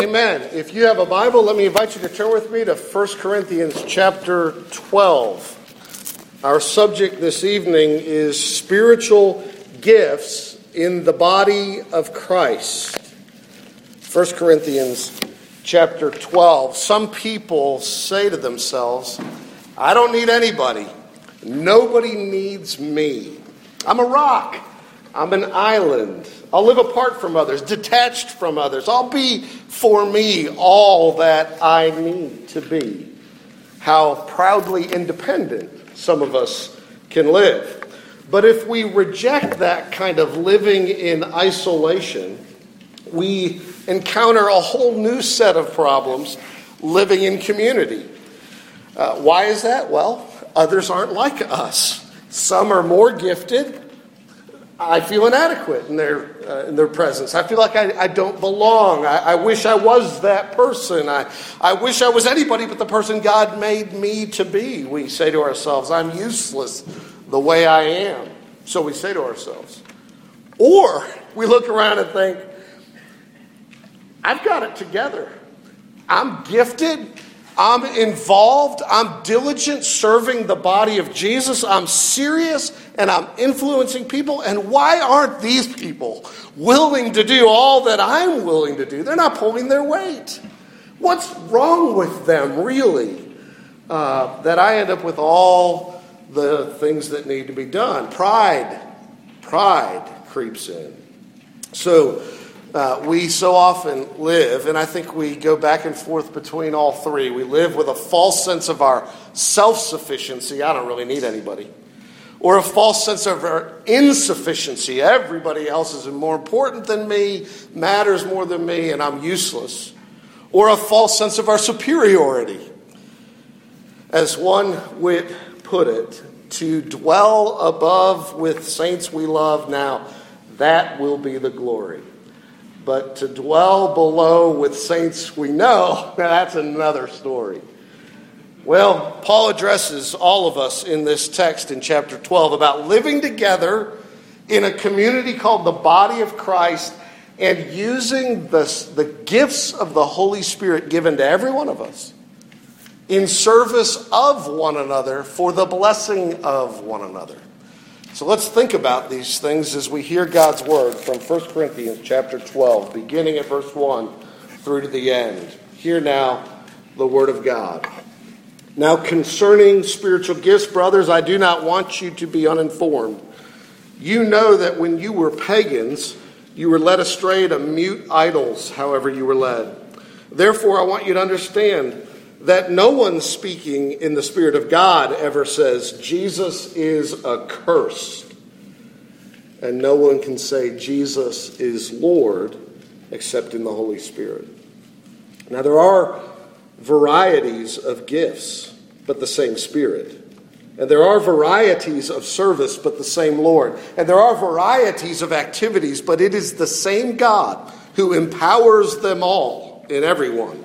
Amen. If you have a Bible, let me invite you to turn with me to 1 Corinthians chapter 12. Our subject this evening is spiritual gifts in the body of Christ. 1 Corinthians chapter 12. Some people say to themselves, I don't need anybody. Nobody needs me. I'm a rock. I'm an island. I'll live apart from others, detached from others. I'll be for me all that I need to be. How proudly independent some of us can live. But if we reject that kind of living in isolation, we encounter a whole new set of problems living in community. Why is that? Well, others aren't like us. Some are more gifted. I feel inadequate in their presence. I feel like I don't belong. I wish I was that person. I wish I was anybody but the person God made me to be. We say to ourselves, I'm useless the way I am. So we say to ourselves. Or we look around and think, I've got it together. I'm gifted. I'm involved, I'm diligent serving the body of Jesus, I'm serious, and I'm influencing people. And why aren't these people willing to do all that I'm willing to do? They're not pulling their weight. What's wrong with them, really, that I end up with all the things that need to be done? Pride creeps in. So, we so often live, and I think we go back and forth between all three. We live with a false sense of our self-sufficiency. I don't really need anybody. Or a false sense of our insufficiency. Everybody else is more important than me, matters more than me, and I'm useless. Or a false sense of our superiority. As one wit put it, to dwell above with saints we love, now that will be the glory. But to dwell below with saints we know, that's another story. Well, Paul addresses all of us in this text in chapter 12 about living together in a community called the body of Christ and using the gifts of the Holy Spirit given to every one of us in service of one another for the blessing of one another. So let's think about these things as we hear God's word from 1 Corinthians chapter 12, beginning at verse 1 through to the end. Hear now the word of God. Now concerning spiritual gifts, brothers, I do not want you to be uninformed. You know that when you were pagans, you were led astray to mute idols, however you were led. Therefore, I want you to understand that no one speaking in the Spirit of God ever says, Jesus is accursed. And no one can say, Jesus is Lord, except in the Holy Spirit. Now there are varieties of gifts, but the same Spirit. And there are varieties of service, but the same Lord. And there are varieties of activities, but it is the same God who empowers them all in everyone.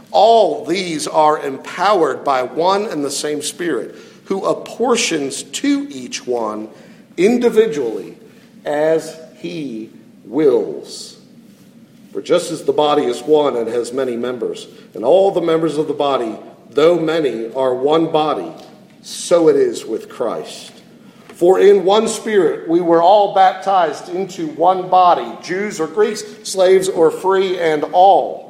All these are empowered by one and the same Spirit, who apportions to each one individually as he wills. For just as the body is one and has many members, and all the members of the body, though many, are one body, so it is with Christ. For in one Spirit we were all baptized into one body, Jews or Greeks, slaves or free, and all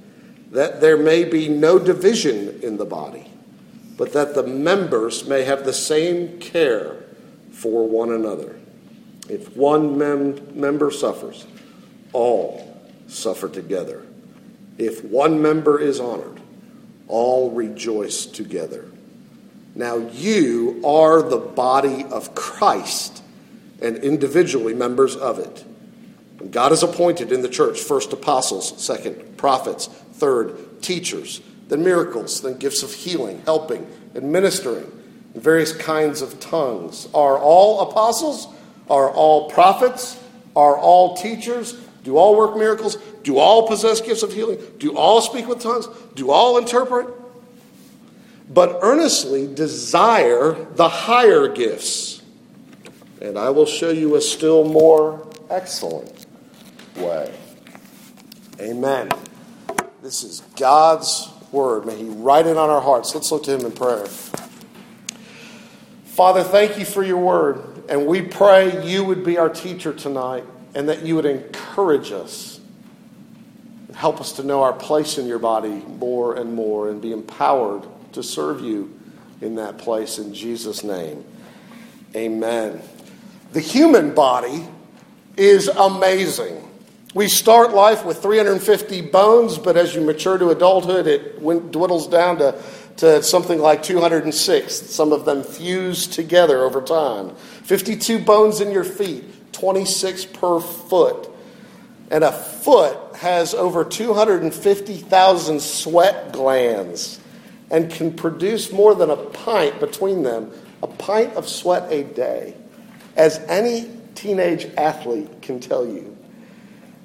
that there may be no division in the body, but that the members may have the same care for one another. If one member suffers, all suffer together. If one member is honored, all rejoice together. Now you are the body of Christ and individually members of it. And God has appointed in the church first apostles, second prophets, third teachers, then miracles, then gifts of healing, helping, administering, and various kinds of tongues. Are all apostles? Are all prophets? Are all teachers? Do all work miracles? Do all possess gifts of healing? Do all speak with tongues? Do all interpret? But earnestly desire the higher gifts. And I will show you a still more excellent way. Amen. This is God's word. May he write it on our hearts. Let's look to him in prayer. Father, thank you for your word. And we pray you would be our teacher tonight and that you would encourage us. Help us to know our place in your body more and more and be empowered to serve you in that place in Jesus' name. Amen. The human body is amazing. We start life with 350 bones, but as you mature to adulthood, it dwindles down to something like 206. Some of them fuse together over time. 52 bones in your feet, 26 per foot. And a foot has over 250,000 sweat glands and can produce more than a pint between them, a pint of sweat a day, as any teenage athlete can tell you.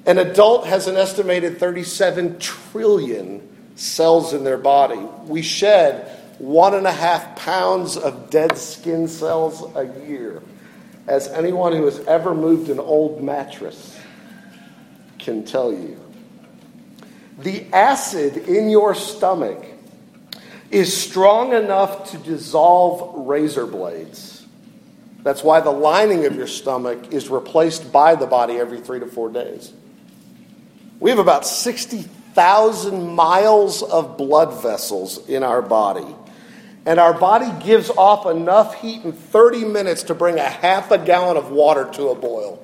An adult has an estimated 37 trillion cells in their body. We shed 1.5 pounds of dead skin cells a year, as anyone who has ever moved an old mattress can tell you. The acid in your stomach is strong enough to dissolve razor blades. That's why the lining of your stomach is replaced by the body every 3 to 4 days. We have about 60,000 miles of blood vessels in our body. And our body gives off enough heat in 30 minutes to bring 1/2 gallon of water to a boil.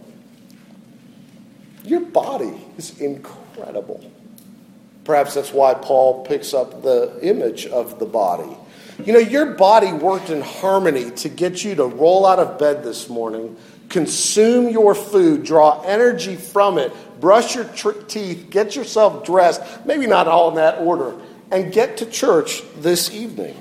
Your body is incredible. Perhaps that's why Paul picks up the image of the body. You know, your body worked in harmony to get you to roll out of bed this morning, consume your food, draw energy from it, brush your teeth, get yourself dressed, maybe not all in that order, and get to church this evening.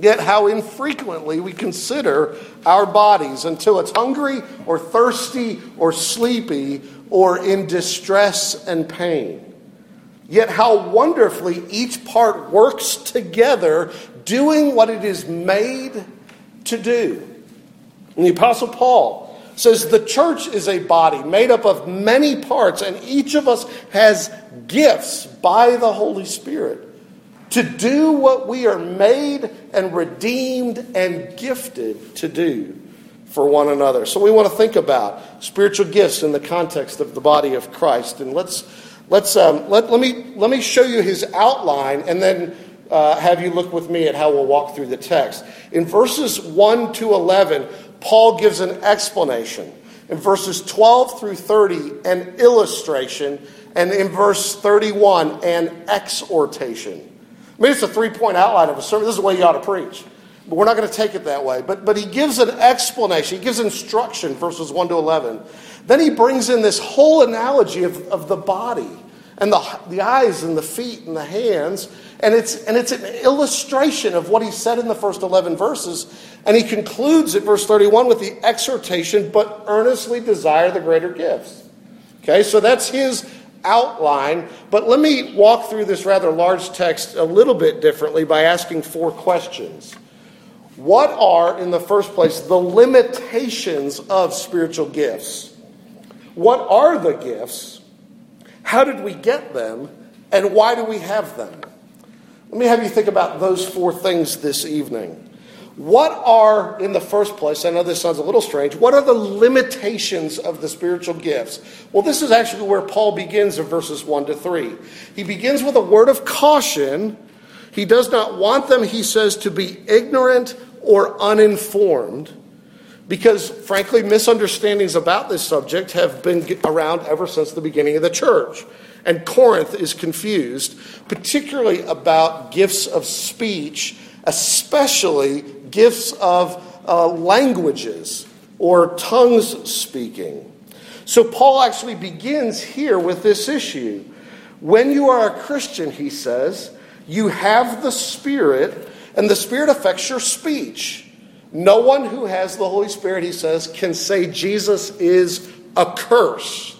Yet how infrequently we consider our bodies until it's hungry or thirsty or sleepy or in distress and pain. Yet how wonderfully each part works together, doing what it is made to do. And the Apostle Paul says the church is a body made up of many parts, and each of us has gifts by the Holy Spirit to do what we are made and redeemed and gifted to do for one another. So we want to think about spiritual gifts in the context of the body of Christ, and let me show you his outline, and then have you look with me at how we'll walk through the text in verses 1 to 11. Paul gives an explanation. In verses 12 through 30, an illustration. And in verse 31, an exhortation. I mean, it's a three-point outline of a sermon. This is the way you ought to preach. But we're not going to take it that way. But he gives an explanation. He gives instruction, verses 1 to 11. Then he brings in this whole analogy of the body and the eyes and the feet and the hands. And it's an illustration of what he said in the first 11 verses. And he concludes at verse 31 with the exhortation, but earnestly desire the greater gifts. Okay, so that's his outline. But let me walk through this rather large text a little bit differently by asking four questions. What are, in the first place, the limitations of spiritual gifts? What are the gifts? How did we get them? And why do we have them? Let me have you think about those four things this evening. What are, in the first place, I know this sounds a little strange, what are the limitations of the spiritual gifts? Well, this is actually where Paul begins in verses 1 to 3. He begins with a word of caution. He does not want them, he says, to be ignorant or uninformed, because, frankly, misunderstandings about this subject have been around ever since the beginning of the church. And Corinth is confused, particularly about gifts of speech, especially gifts of languages or tongues speaking. So Paul actually begins here with this issue. When you are a Christian, he says, you have the Spirit, and the Spirit affects your speech. No one who has the Holy Spirit, he says, can say Jesus is accursed.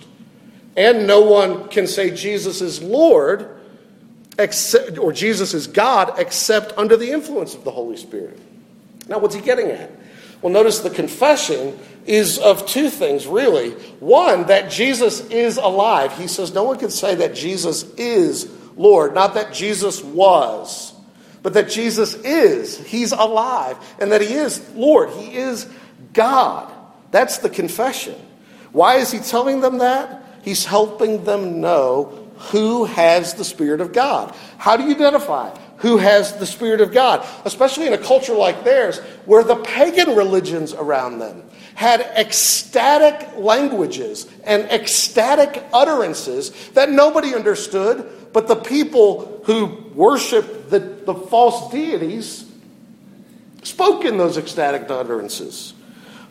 And no one can say Jesus is Lord except, or Jesus is God except under the influence of the Holy Spirit. Now, what's he getting at? Well, notice the confession is of two things, really. One, that Jesus is alive. He says no one can say that Jesus is Lord, not that Jesus was, but that Jesus is. He's alive, and that he is Lord. He is God. That's the confession. Why is he telling them that? He's helping them know who has the Spirit of God. How do you identify who has the Spirit of God? Especially in a culture like theirs, where the pagan religions around them had ecstatic languages and ecstatic utterances that nobody understood, but the people who worshiped the false deities spoke in those ecstatic utterances.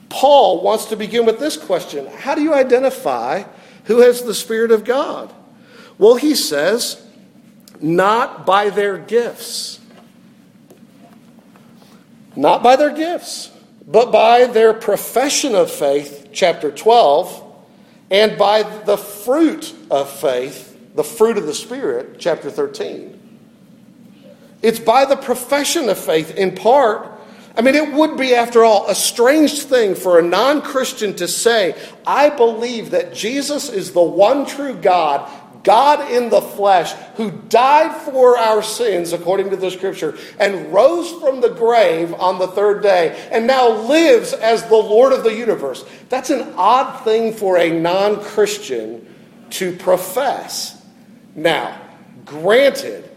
Paul wants to begin with this question. How do you identify who has the Spirit of God? Well, he says, not by their gifts. Not by their gifts, but by their profession of faith, chapter 12, and by the fruit of faith, the fruit of the Spirit, chapter 13. It's by the profession of faith, in part. I mean, it would be, after all, a strange thing for a non-Christian to say, I believe that Jesus is the one true God, God in the flesh, who died for our sins, according to the Scripture, and rose from the grave on the third day, and now lives as the Lord of the universe. That's an odd thing for a non-Christian to profess. Now, granted,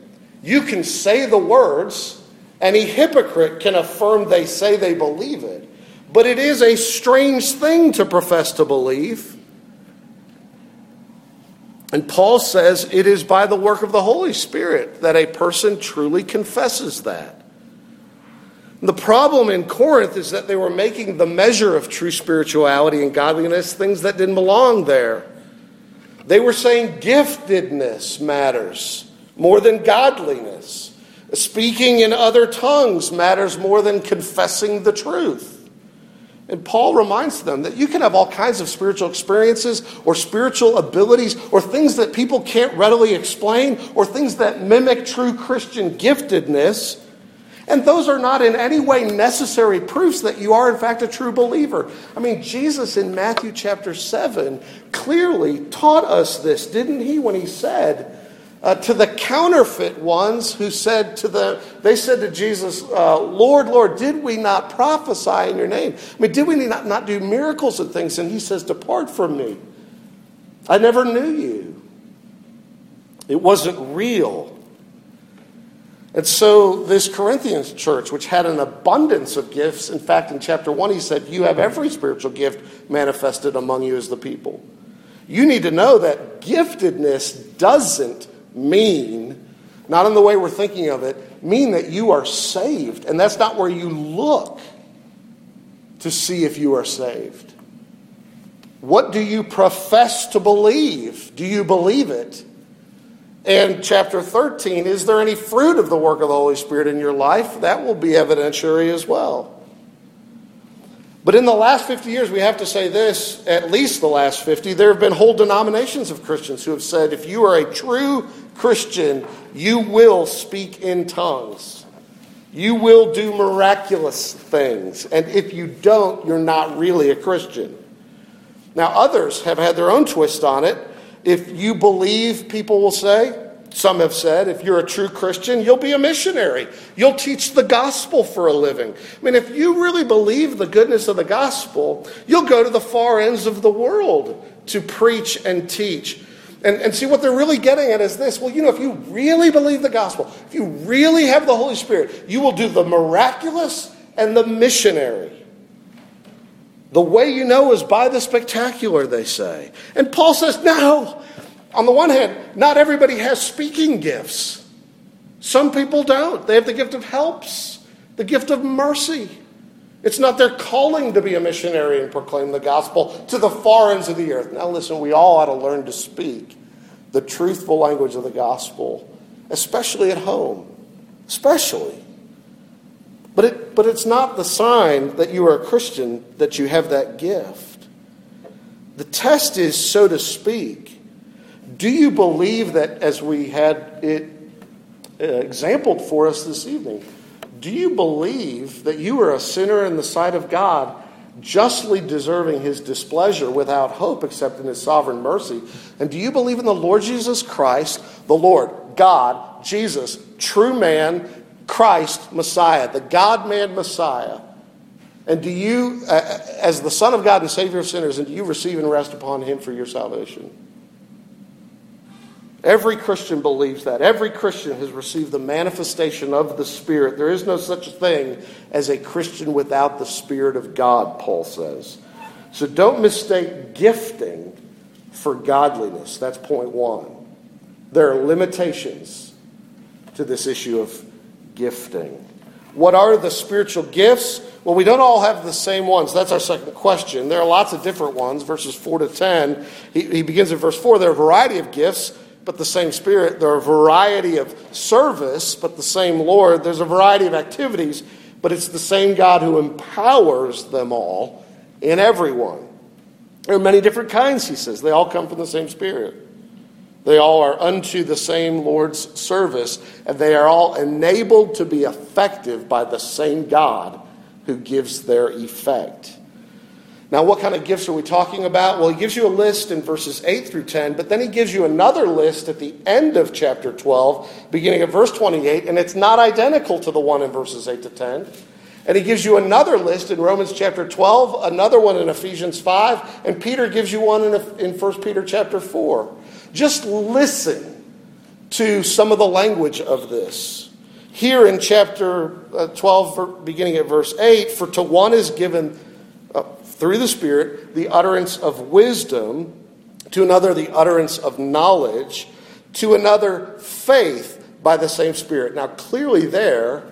you can say the words, any hypocrite can affirm they say they believe it, but it is a strange thing to profess to believe. And Paul says it is by the work of the Holy Spirit that a person truly confesses that. The problem in Corinth is that they were making the measure of true spirituality and godliness things that didn't belong there. They were saying giftedness matters more than godliness. Speaking in other tongues matters more than confessing the truth. And Paul reminds them that you can have all kinds of spiritual experiences or spiritual abilities or things that people can't readily explain or things that mimic true Christian giftedness. And those are not in any way necessary proofs that you are, in fact, a true believer. I mean, Jesus in Matthew chapter 7 clearly taught us this, didn't he, when he said to the counterfeit ones who said they said to Jesus, Lord, Lord, did we not prophesy in your name? I mean, did we not do miracles and things? And he says, depart from me. I never knew you. It wasn't real. And so this Corinthian church, which had an abundance of gifts, in fact, in chapter 1, he said, you have every spiritual gift manifested among you as the people. You need to know that giftedness doesn't mean not in the way we're thinking of it, mean that you are saved. And that's not where you look to see if you are saved. What do you profess to believe? Do you believe it? And chapter 13, is there any fruit of the work of the Holy Spirit in your life? That will be evidentiary as well. But in the last 50 years, we have to say this, at least the last 50, there have been whole denominations of Christians who have said, if you are a true Christian, you will speak in tongues. You will do miraculous things. And if you don't, you're not really a Christian. Now, others have had their own twist on it. If you believe, people will say, some have said, if you're a true Christian, you'll be a missionary. You'll teach the gospel for a living. I mean, if you really believe the goodness of the gospel, you'll go to the far ends of the world to preach and teach. And see, what they're really getting at is this. Well, you know, if you really believe the gospel, if you really have the Holy Spirit, you will do the miraculous and the missionary. The way you know is by the spectacular, they say. And Paul says, no. On the one hand, not everybody has speaking gifts. Some people don't. They have the gift of helps, the gift of mercy. It's not their calling to be a missionary and proclaim the gospel to the far ends of the earth. Now listen, we all ought to learn to speak the truthful language of the gospel, especially at home, especially. But it's not the sign that you are a Christian that you have that gift. The test is, so to speak, do you believe that, as we had it exampled for us this evening, do you believe that you are a sinner in the sight of God, justly deserving his displeasure without hope except in his sovereign mercy? And do you believe in the Lord Jesus Christ, the Lord, God, Jesus, true man, Christ, Messiah, the God-man Messiah? And do you, as the Son of God and Savior of sinners, and do you receive and rest upon him for your salvation? Every Christian believes that. Every Christian has received the manifestation of the Spirit. There is no such thing as a Christian without the Spirit of God, Paul says. So don't mistake gifting for godliness. That's point one. There are limitations to this issue of gifting. What are the spiritual gifts? Well, we don't all have the same ones. That's our second question. There are lots of different ones, verses 4 to 10. He begins in verse 4, there are a variety of gifts, but the same Spirit. There are a variety of service, but the same Lord. There's a variety of activities, but it's the same God who empowers them all in everyone. There are many different kinds, he says. They all come from the same Spirit. They all are unto the same Lord's service, and they are all enabled to be effective by the same God who gives their effect. Now, what kind of gifts are we talking about? Well, he gives you a list in verses 8 through 10, but then he gives you another list at the end of chapter 12, beginning at verse 28, and it's not identical to the one in verses 8 to 10. And he gives you another list in Romans chapter 12, another one in Ephesians 5, and Peter gives you one in 1 Peter chapter 4. Just listen to some of the language of this. Here in chapter 12, beginning at verse 8, for to one is given through the Spirit, the utterance of wisdom, to another the utterance of knowledge, to another faith by the same Spirit. Now clearly there,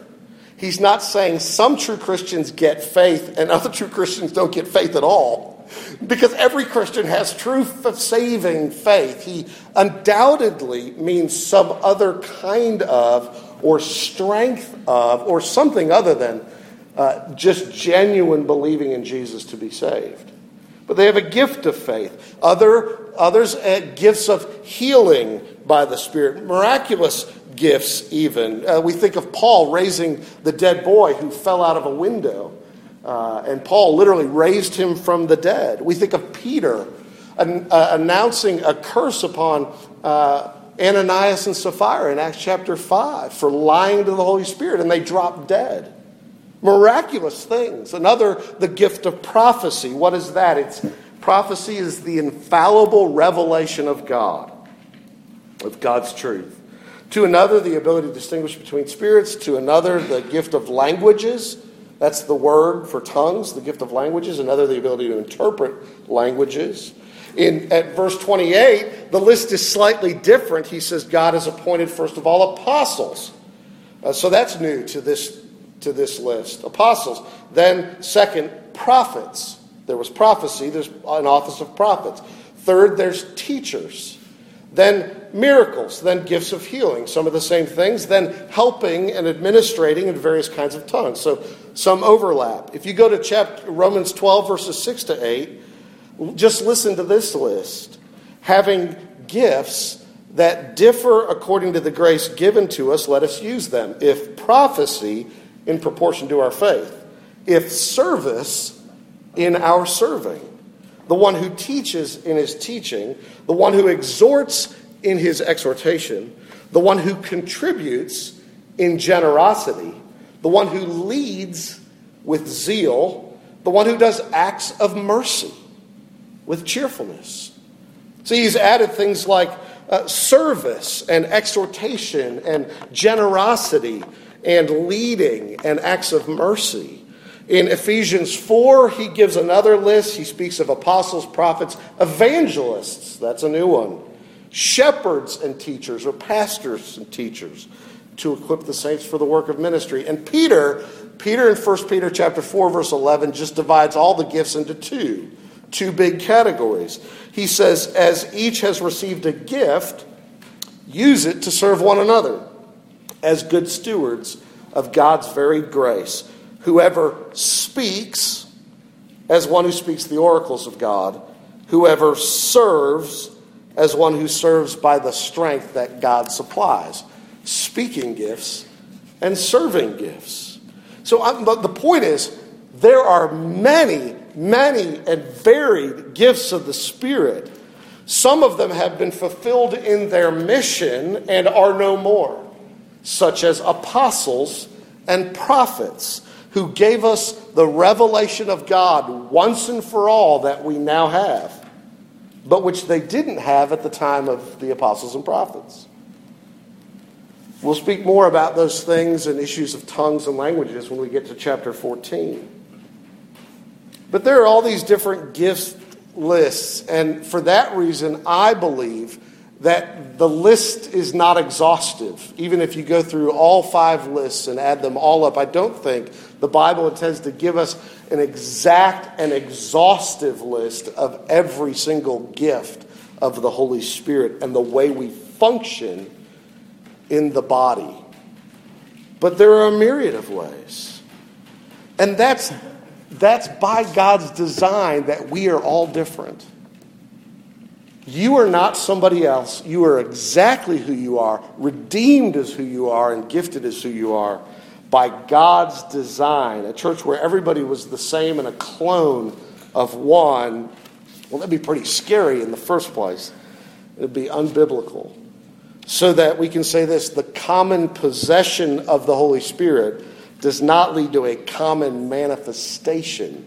he's not saying some true Christians get faith and other true Christians don't get faith at all, because every Christian has true saving faith. He undoubtedly means some other kind of, or strength of, or something other than just genuine believing in Jesus to be saved. But they have a gift of faith. Others gifts of healing by the Spirit. Miraculous gifts even. We think of Paul raising the dead boy who fell out of a window. And Paul literally raised him from the dead. We think of Peter announcing a curse upon Ananias and Sapphira in Acts chapter 5 for lying to the Holy Spirit, and they dropped dead. Miraculous things. Another, the gift of prophecy. What is that? Prophecy is the infallible revelation of God, of God's truth. To another, the ability to distinguish between spirits. To another, the gift of languages. That's the word for tongues, the gift of languages. Another, the ability to interpret languages. At verse 28, the list is slightly different. He says God has appointed, first of all, apostles. So that's new to this list. Apostles. Then second, prophets. There was prophecy. There's an office of prophets. Third, there's teachers. Then miracles. Then gifts of healing. Some of the same things. Then helping and administrating in various kinds of tongues. So some overlap. If you go to Romans 12, verses 6 to 8, just listen to this list. Having gifts that differ according to the grace given to us, let us use them. If prophecy, in proportion to our faith. If service, in our serving. The one who teaches in his teaching. The one who exhorts in his exhortation. The one who contributes in generosity. The one who leads with zeal. The one who does acts of mercy with cheerfulness. See, he's added things like service and exhortation and generosity and leading and acts of mercy. In Ephesians 4, he gives another list. He speaks of apostles, prophets, evangelists. That's a new one. Shepherds and teachers, or pastors and teachers, to equip the saints for the work of ministry. And Peter in 1 Peter chapter 4, verse 11, just divides all the gifts into two big categories. He says, as each has received a gift, use it to serve one another as good stewards of God's varied grace. Whoever speaks, as one who speaks the oracles of God. Whoever serves, as one who serves by the strength that God supplies. Speaking gifts and serving gifts. So the point is, there are many and varied gifts of the Spirit. Some of them have been fulfilled in their mission and are no more, such as apostles and prophets, who gave us the revelation of God once and for all that we now have, but which they didn't have at the time of the apostles and prophets. We'll speak more about those things and issues of tongues and languages when we get to chapter 14. But there are all these different gift lists, and for that reason, I believe that the list is not exhaustive. Even if you go through all 5 lists and add them all up, I don't think the Bible intends to give us an exact and exhaustive list of every single gift of the Holy Spirit and the way we function in the body. But there are a myriad of ways. And that's by God's design that we are all different. You are not somebody else. You are exactly who you are, redeemed as who you are, and gifted as who you are by God's design. A church where everybody was the same and a clone of one, well, that'd be pretty scary in the first place. It'd be unbiblical. So that we can say this, the common possession of the Holy Spirit does not lead to a common manifestation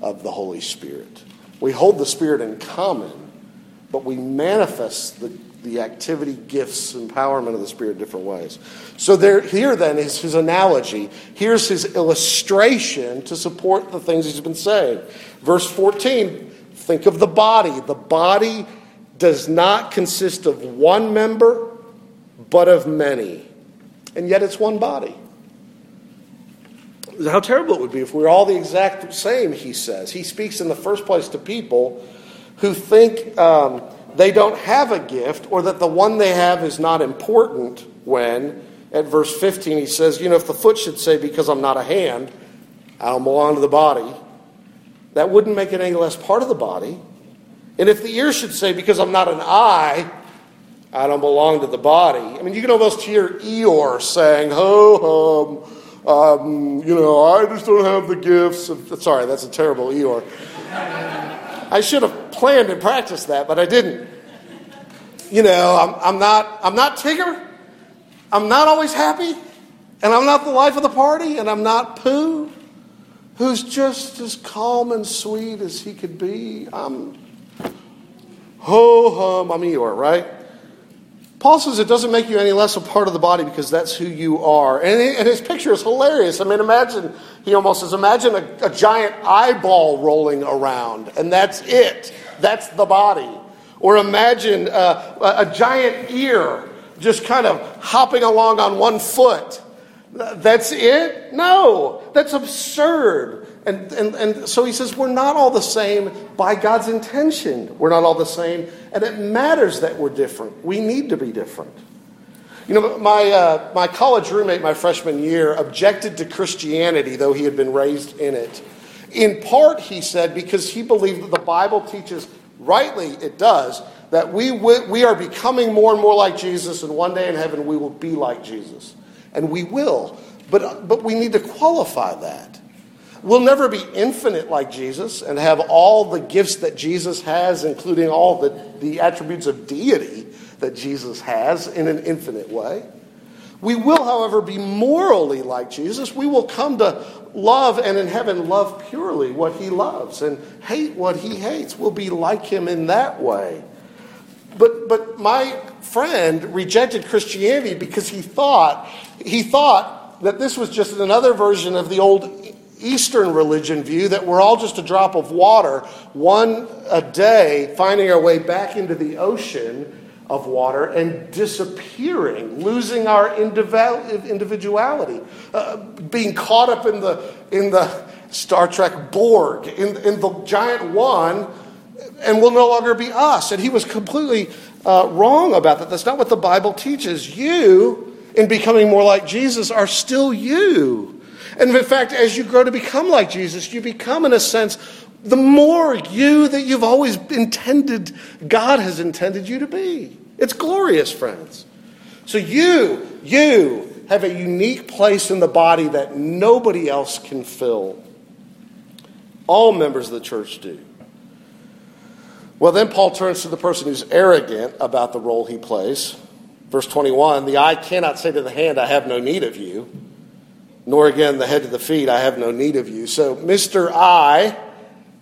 of the Holy Spirit. We hold the Spirit in common, but we manifest the activity, gifts, empowerment of the Spirit in different ways. So here then is his analogy. Here's his illustration to support the things he's been saying. Verse 14, think of the body. The body does not consist of one member, but of many. And yet it's one body. How terrible it would be if we were all the exact same, he says. He speaks in the first place to people who think they don't have a gift or that the one they have is not important when, at verse 15, he says, if the foot should say, because I'm not a hand, I don't belong to the body, that wouldn't make it any less part of the body. And if the ear should say, because I'm not an eye, I don't belong to the body. I mean, you can almost hear Eeyore saying, ho, hum. I just don't have the gifts. Sorry, that's a terrible Eeyore. I should have planned and practiced that, but I didn't. I'm not Tigger. I'm not always happy. And I'm not the life of the party. And I'm not Pooh, who's just as calm and sweet as he could be. I'm ho-hum. I'm Eeyore, right? Paul says it doesn't make you any less a part of the body because that's who you are. And his picture is hilarious. I mean, imagine a giant eyeball rolling around, and that's it. That's the body. Or imagine a giant ear just kind of hopping along on one foot. That's it? No, that's absurd. And so he says, we're not all the same by God's intention. We're not all the same. And it matters that we're different. We need to be different. You know, my college roommate my freshman year objected to Christianity, though he had been raised in it. In part, he said, because he believed that the Bible teaches, rightly it does, that we are becoming more and more like Jesus, and one day in heaven we will be like Jesus. And we will. But we need to qualify that. We'll never be infinite like Jesus and have all the gifts that Jesus has, including all the attributes of deity that Jesus has in an infinite way. We will, however, be morally like Jesus. We will come to love and in heaven love purely what he loves and hate what he hates. We'll be like him in that way. But my friend rejected Christianity because he thought that this was just another version of the old Eastern religion view that we're all just a drop of water, one a day, finding our way back into the ocean of water and disappearing, losing our individuality, being caught up in the Star Trek Borg, in the giant one, and will no longer be us. And he was completely wrong about that. That's not what the Bible teaches. You, in becoming more like Jesus, are still you. And in fact, as you grow to become like Jesus, you become, in a sense, the more you that you've always intended, God has intended you to be. It's glorious, friends. So you have a unique place in the body that nobody else can fill. All members of the church do. Well, then Paul turns to the person who's arrogant about the role he plays. Verse 21, the eye cannot say to the hand, I have no need of you. Nor again the head to the feet, I have no need of you. So Mr. I,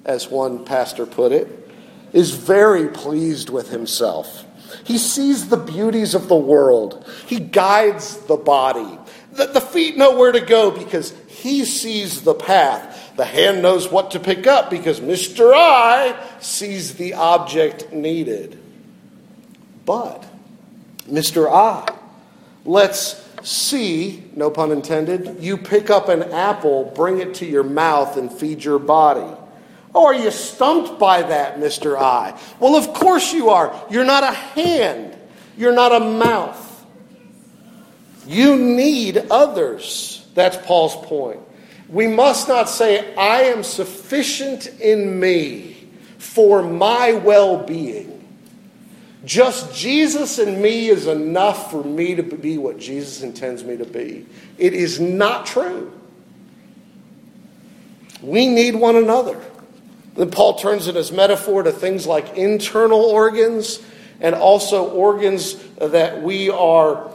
as one pastor put it, is very pleased with himself. He sees the beauties of the world. He guides the body. The feet know where to go because he sees the path. The hand knows what to pick up because Mr. I sees the object needed. But Mr. I, let's see, no pun intended, you pick up an apple, bring it to your mouth, and feed your body. Oh, are you stumped by that, Mr. I? Well, of course you are. You're not a hand. You're not a mouth. You need others. That's Paul's point. We must not say, I am sufficient in me for my well-being. Just Jesus and me is enough for me to be what Jesus intends me to be. It is not true. We need one another. Then Paul turns in his metaphor to things like internal organs and also organs that we are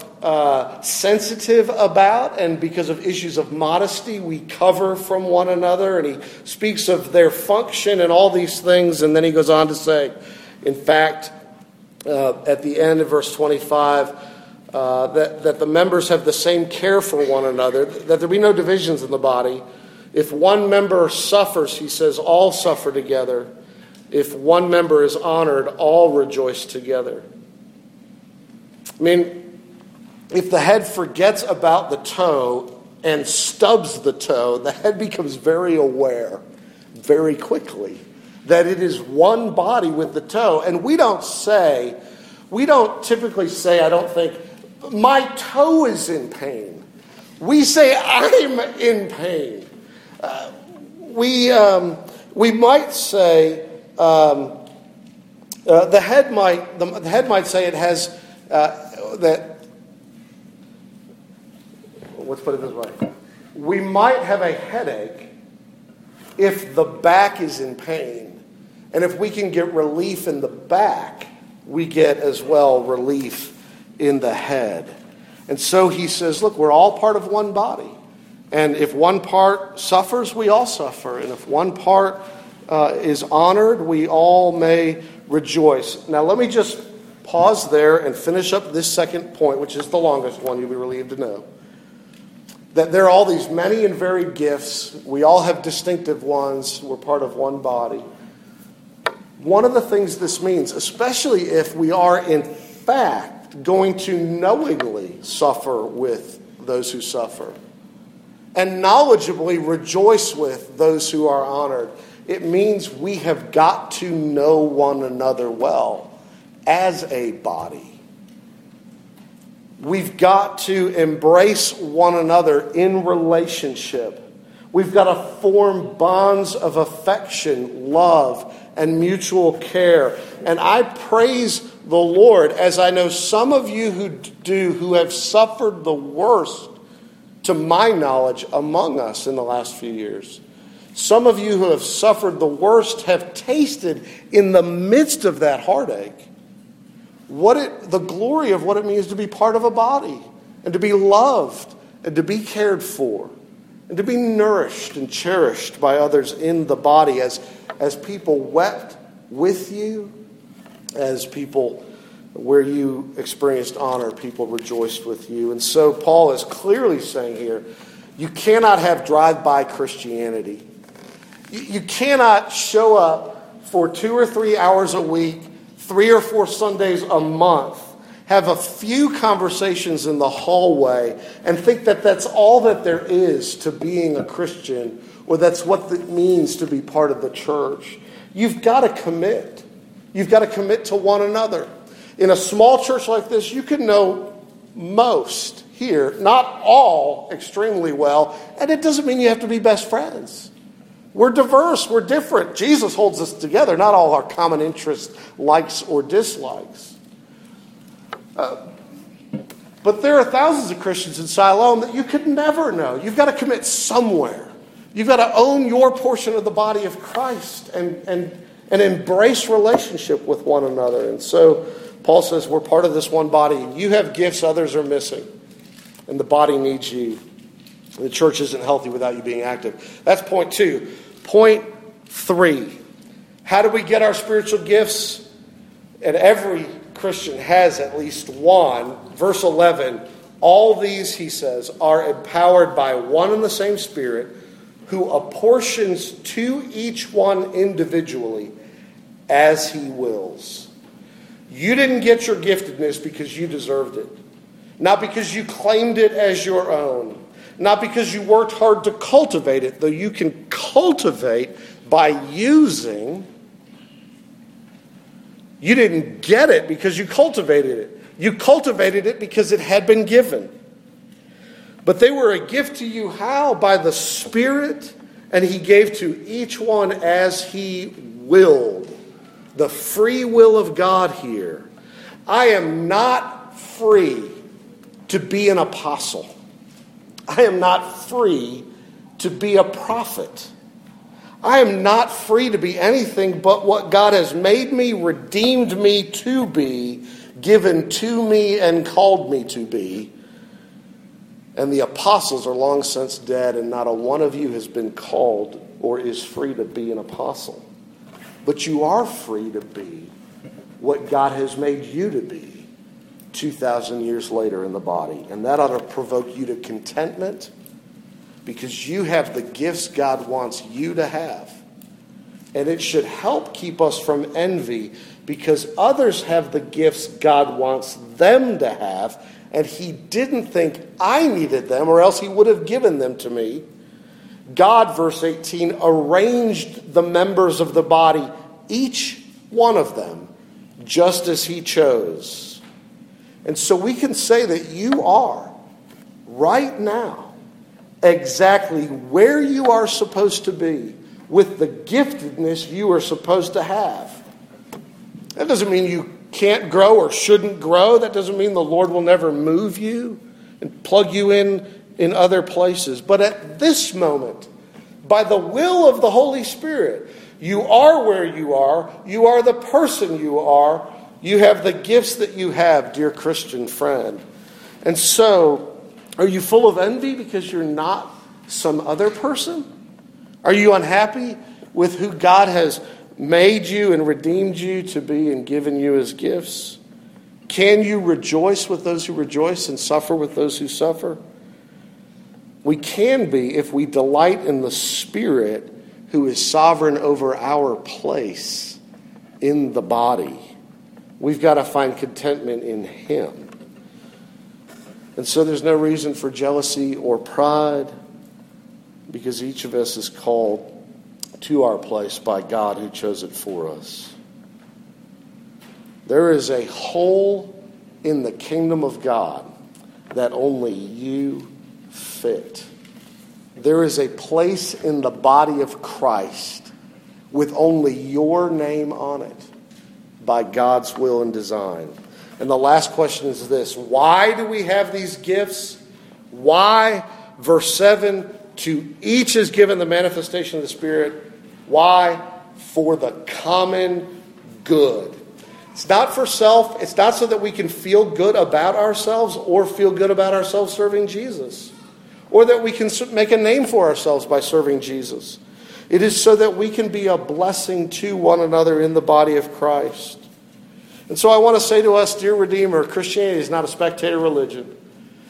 sensitive about, and because of issues of modesty, we cover from one another. And he speaks of their function and all these things. And then he goes on to say, in fact, at the end of verse 25, that the members have the same care for one another, that there be no divisions in the body. If one member suffers, he says, all suffer together. If one member is honored, all rejoice together. I mean, if the head forgets about the toe and stubs the toe, the head becomes very aware very quickly that it is one body with the toe. And we don't typically say, I don't think, my toe is in pain. We say, I'm in pain. We might say, the head might say it has, let's put it this way. We might have a headache if the back is in pain. And if we can get relief in the back, we get as well relief in the head. And so he says, look, we're all part of one body. And if one part suffers, we all suffer. And if one part is honored, we all may rejoice. Now let me just pause there and finish up this second point, which is the longest one, you'll be relieved to know. That there are all these many and varied gifts. We all have distinctive ones. We're part of one body. One of the things this means, especially if we are in fact going to knowingly suffer with those who suffer and knowledgeably rejoice with those who are honored, it means we have got to know one another well as a body. We've got to embrace one another in relationship. We've got to form bonds of affection, love, and mutual care. And I praise the Lord, as I know some of you who have suffered the worst, to my knowledge, among us in the last few years. Some of you who have suffered the worst have tasted in the midst of that heartache the glory of what it means to be part of a body and to be loved and to be cared for and to be nourished and cherished by others in the body as people wept with you, as people where you experienced honor, people rejoiced with you. And so Paul is clearly saying here, you cannot have drive-by Christianity. You cannot show up for 2 or 3 hours a week, 3 or 4 Sundays a month, have a few conversations in the hallway, and think that that's all that there is to being a Christian, or that's what it means to be part of the church. You've got to commit. You've got to commit to one another. In a small church like this, you can know most here, not all, extremely well, and it doesn't mean you have to be best friends. We're diverse, we're different. Jesus holds us together, not all our common interests, likes or dislikes. But there are thousands of Christians in Siloam that you could never know. You've got to commit somewhere. You've got to own your portion of the body of Christ and embrace relationship with one another. And so Paul says we're part of this one body. You have gifts others are missing, and the body needs you. The church isn't healthy without you being active. That's point 2. Point 3. How do we get our spiritual gifts? And every Christian has at least one. Verse 11, all these, he says, are empowered by one and the same Spirit, who apportions to each one individually as he wills. You didn't get your giftedness because you deserved it. Not because you claimed it as your own. Not because you worked hard to cultivate it, though you can cultivate by using. You didn't get it because you cultivated it. You cultivated it because it had been given. But they were a gift to you how? By the Spirit, and he gave to each one as he willed. The free will of God here. I am not free to be an apostle. I am not free to be a prophet. I am not free to be anything but what God has made me, redeemed me to be, given to me, and called me to be. And the apostles are long since dead, and not a one of you has been called or is free to be an apostle. But you are free to be what God has made you to be 2,000 years later in the body. And that ought to provoke you to contentment, because you have the gifts God wants you to have. And it should help keep us from envy, because others have the gifts God wants them to have, and he didn't think I needed them, or else he would have given them to me. God, verse 18, arranged the members of the body, each one of them, just as he chose. And so we can say that you are, right now, exactly where you are supposed to be, with the giftedness you are supposed to have. That doesn't mean you can't grow or shouldn't grow. That doesn't mean the Lord will never move you and plug you in other places. But at this moment, by the will of the Holy Spirit, you are where you are. You are the person you are. You have the gifts that you have, dear Christian friend. And so, are you full of envy because you're not some other person? Are you unhappy with who God has made you and redeemed you to be and given you as gifts? Can you rejoice with those who rejoice and suffer with those who suffer? We can be if we delight in the Spirit who is sovereign over our place in the body. We've got to find contentment in Him. And so there's no reason for jealousy or pride, because each of us is called to our place by God who chose it for us. There is a hole in the kingdom of God that only you fit. There is a place in the body of Christ with only your name on it by God's will and design. And the last question is this: why do we have these gifts? Why? Verse 7, to each is given the manifestation of the Spirit. Why? For the common good. It's not for self. It's not so that we can feel good about ourselves or feel good about ourselves serving Jesus, or that we can make a name for ourselves by serving Jesus. It is so that we can be a blessing to one another in the body of Christ. And so I want to say to us, dear Redeemer, Christianity is not a spectator religion.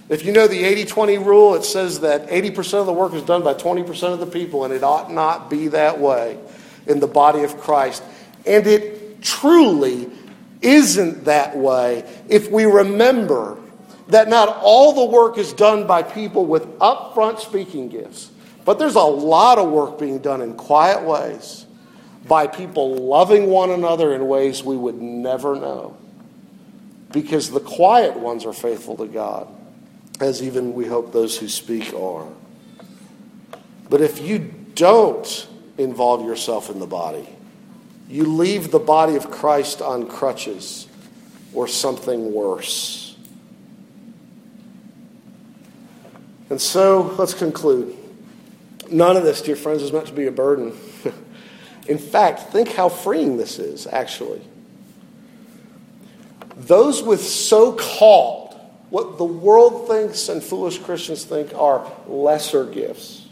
If you know the 80-20 rule, it says that 80% of the work is done by 20% of the people, and it ought not be that way in the body of Christ. And it truly isn't that way if we remember that not all the work is done by people with upfront speaking gifts, but there's a lot of work being done in quiet ways by people loving one another in ways we would never know, because the quiet ones are faithful to God, as even we hope those who speak are. But if you don't involve yourself in the body, you leave the body of Christ on crutches or something worse. And so, let's conclude. None of this, dear friends, is meant to be a burden. In fact, think how freeing this is, actually. Those with so-called, what the world thinks and foolish Christians think are lesser gifts,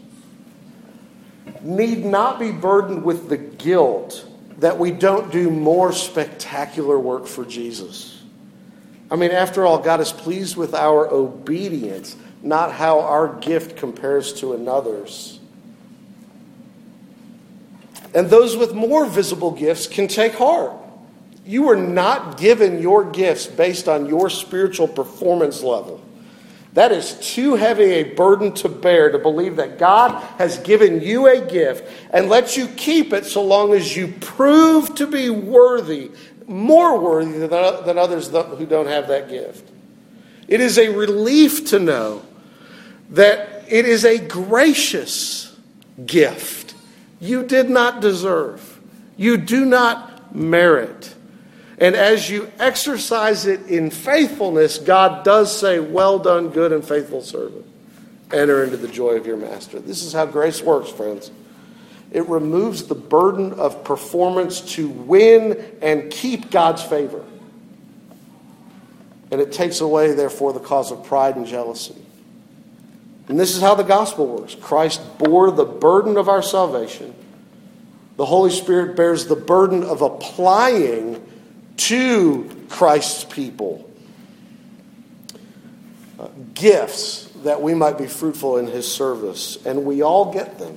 need not be burdened with the guilt that we don't do more spectacular work for Jesus. I mean, after all, God is pleased with our obedience, not how our gift compares to another's. And those with more visible gifts can take heart. You were not given your gifts based on your spiritual performance level. That is too heavy a burden to bear, to believe that God has given you a gift and lets you keep it so long as you prove to be worthy, more worthy than others who don't have that gift. It is a relief to know that it is a gracious gift you did not deserve. You do not merit. And as you exercise it in faithfulness, God does say, "Well done, good and faithful servant. Enter into the joy of your master." This is how grace works, friends. It removes the burden of performance to win and keep God's favor. And it takes away, therefore, the cause of pride and jealousy. And this is how the gospel works. Christ bore the burden of our salvation. The Holy Spirit bears the burden of applying to Christ's people gifts that we might be fruitful in His service. And we all get them.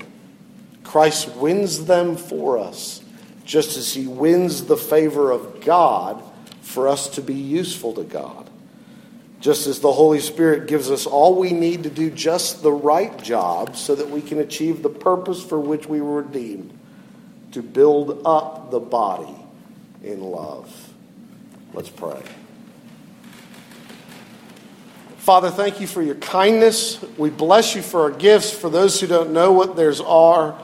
Christ wins them for us, just as He wins the favor of God for us to be useful to God, just as the Holy Spirit gives us all we need to do just the right job so that we can achieve the purpose for which we were redeemed, to build up the body in love. Let's pray. Father, thank you for your kindness. We bless you for our gifts. For those who don't know what theirs are,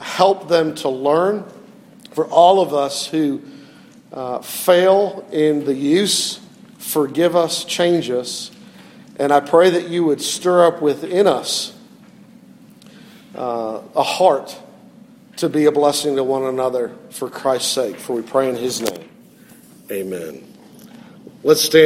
help them to learn. For all of us who fail in the use, forgive us, change us. And I pray that you would stir up within us a heart to be a blessing to one another for Christ's sake. For we pray in His name. Amen. Let's stand.